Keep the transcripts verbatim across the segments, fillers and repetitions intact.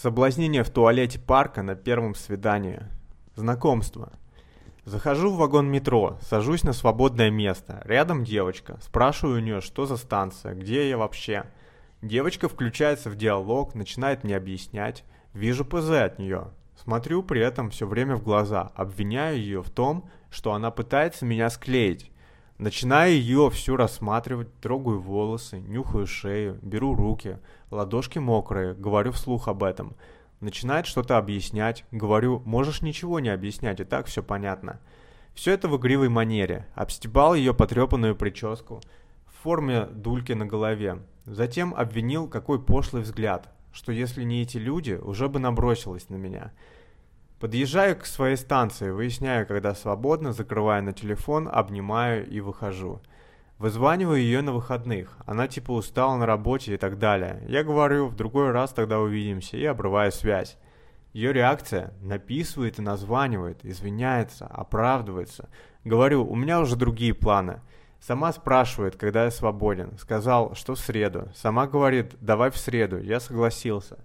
Соблазнение в туалете парка на первом свидании. Знакомство. Захожу в вагон метро, сажусь на свободное место. Рядом девочка. Спрашиваю у нее, что за станция, где я вообще. Девочка включается в диалог, начинает мне объяснять. Вижу ПЗ от нее. Смотрю при этом все время в глаза. Обвиняю ее в том, что она пытается меня склеить. Начинаю ее всю рассматривать, трогаю волосы, нюхаю шею, беру руки. Ладошки мокрые, говорю вслух об этом. Начинает что-то объяснять. Говорю, можешь ничего не объяснять, и так все понятно. Все это в игривой манере. Обстебал ее потрепанную прическу в форме дульки на голове. Затем обвинил, какой пошлый взгляд, что если не эти люди, уже бы набросилась на меня. Подъезжаю к своей станции, выясняю, когда свободно, закрываю на телефон, обнимаю и выхожу. Вызваниваю ее на выходных, она типа устала на работе и так далее. Я говорю, в другой раз тогда увидимся, и обрываю связь. Ее реакция: написывает и названивает, извиняется, оправдывается. Говорю, у меня уже другие планы. Сама спрашивает, когда я свободен. Сказал, что в среду. Сама говорит, давай в среду, я согласился.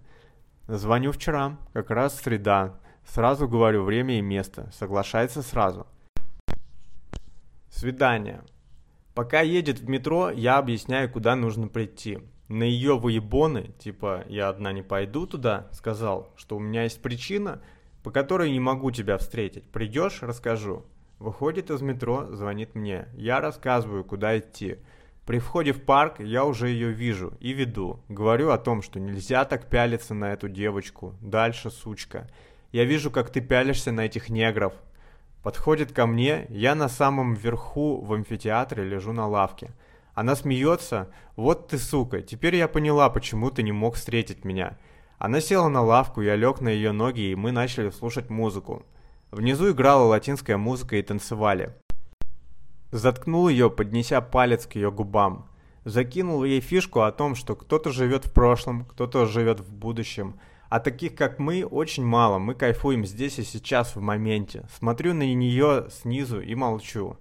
Звоню вчера, как раз среда. Сразу говорю время и место, соглашается сразу. Свидание. Пока едет в метро, я объясняю, куда нужно прийти. На ее выебоны, типа «я одна не пойду туда», сказал, что у меня есть причина, по которой не могу тебя встретить. Придешь, расскажу. Выходит из метро, звонит мне. Я рассказываю, куда идти. При входе в парк я уже ее вижу и веду. Говорю о том, что нельзя так пялиться на эту девочку. Дальше, сучка. Я вижу, как ты пялишься на этих негров. Подходит ко мне, я на самом верху в амфитеатре лежу на лавке. Она смеется, вот ты сука, теперь я поняла, почему ты не мог встретить меня. Она села на лавку, я лег на ее ноги, и мы начали слушать музыку. Внизу играла латинская музыка и танцевали. Заткнул ее, поднеся палец к ее губам. Закинул ей фишку о том, что кто-то живет в прошлом, кто-то живет в будущем. А таких, как мы, очень мало, мы кайфуем здесь и сейчас в моменте. Смотрю на нее снизу и молчу.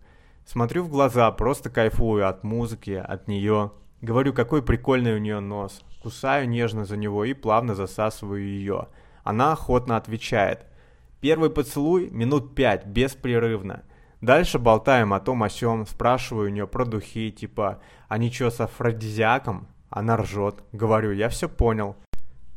Смотрю в глаза, просто кайфую от музыки, от нее. Говорю, какой прикольный у нее нос. Кусаю нежно за него и плавно засасываю ее. Она охотно отвечает. Первый поцелуй минут пять, беспрерывно. Дальше болтаем о том о сём, спрашиваю у нее про духи, типа «они чё, с афродизиаком?» Она ржет. Говорю, я все понял.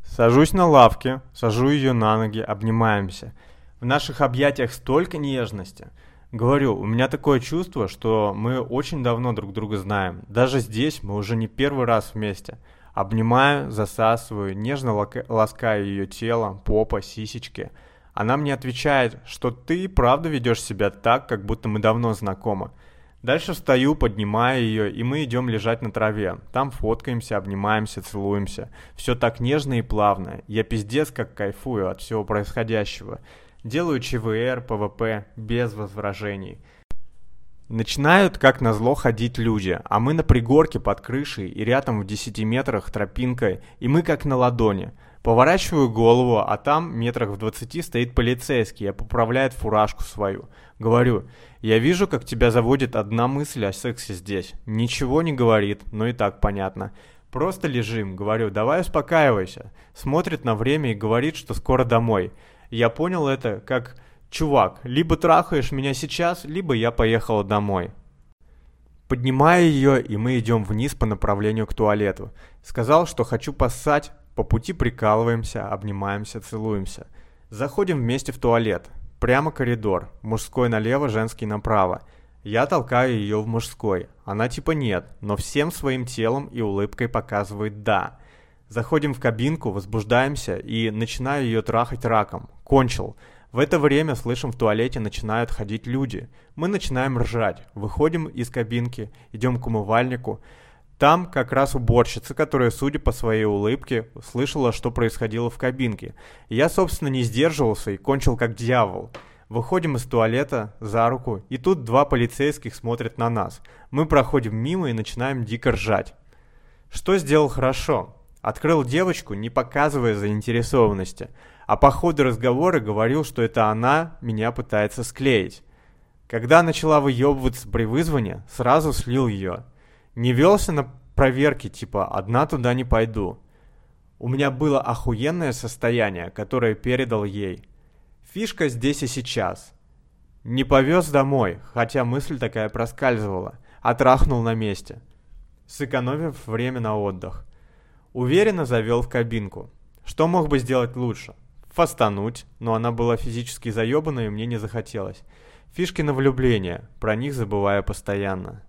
Сажусь на лавке, сажу ее на ноги, обнимаемся. В наших объятиях столько нежности. Говорю, у меня такое чувство, что мы очень давно друг друга знаем. Даже здесь мы уже не первый раз вместе. Обнимаю, засасываю, нежно ласкаю ее тело, попа, сисечки. Она мне отвечает, что ты правда ведешь себя так, как будто мы давно знакомы. Дальше встаю, поднимаю ее, и мы идем лежать на траве. Там фоткаемся, обнимаемся, целуемся. Все так нежно и плавно. Я пиздец как кайфую от всего происходящего. Делаю ЧВР, ПВП без возражений. Начинают, как назло, ходить люди, а мы на пригорке под крышей и рядом в десяти метрах тропинкой, и мы как на ладони. Поворачиваю голову, а там метрах в двадцати стоит полицейский и поправляет фуражку свою. Говорю, я вижу, как тебя заводит одна мысль о сексе здесь. Ничего не говорит, но и так понятно. Просто лежим, говорю, давай успокаивайся. Смотрит на время и говорит, что скоро домой. Я понял это как, чувак, либо трахаешь меня сейчас, либо я поехала домой. Поднимаю ее, и мы идем вниз по направлению к туалету. Сказал, что хочу поссать. По пути прикалываемся, обнимаемся, целуемся. Заходим вместе в туалет. Прямо коридор. Мужской налево, женский направо. Я толкаю ее в мужской. Она типа нет, но всем своим телом и улыбкой показывает «да». Заходим в кабинку, возбуждаемся и начинаю ее трахать раком. Кончил. В это время, слышим, в туалете начинают ходить люди. Мы начинаем ржать. Выходим из кабинки, идем к умывальнику. Там как раз уборщица, которая, судя по своей улыбке, слышала, что происходило в кабинке. Я, собственно, не сдерживался и кончил как дьявол. Выходим из туалета за руку, и тут два полицейских смотрят на нас. Мы проходим мимо и начинаем дико ржать. Что сделал хорошо? Открыл девочку, не показывая заинтересованности, а по ходу разговора говорил, что это она меня пытается склеить. Когда начала выебываться при вызвании, сразу слил ее. Не велся на проверки, типа «одна туда не пойду». У меня было охуенное состояние, которое передал ей. Фишка здесь и сейчас. Не повез домой, хотя мысль такая проскальзывала, а трахнул на месте, сэкономив время на отдых. Уверенно завел в кабинку. Что мог бы сделать лучше? Фастануть, но она была физически заебана и мне не захотелось. Фишки на влюбление, про них забывая постоянно.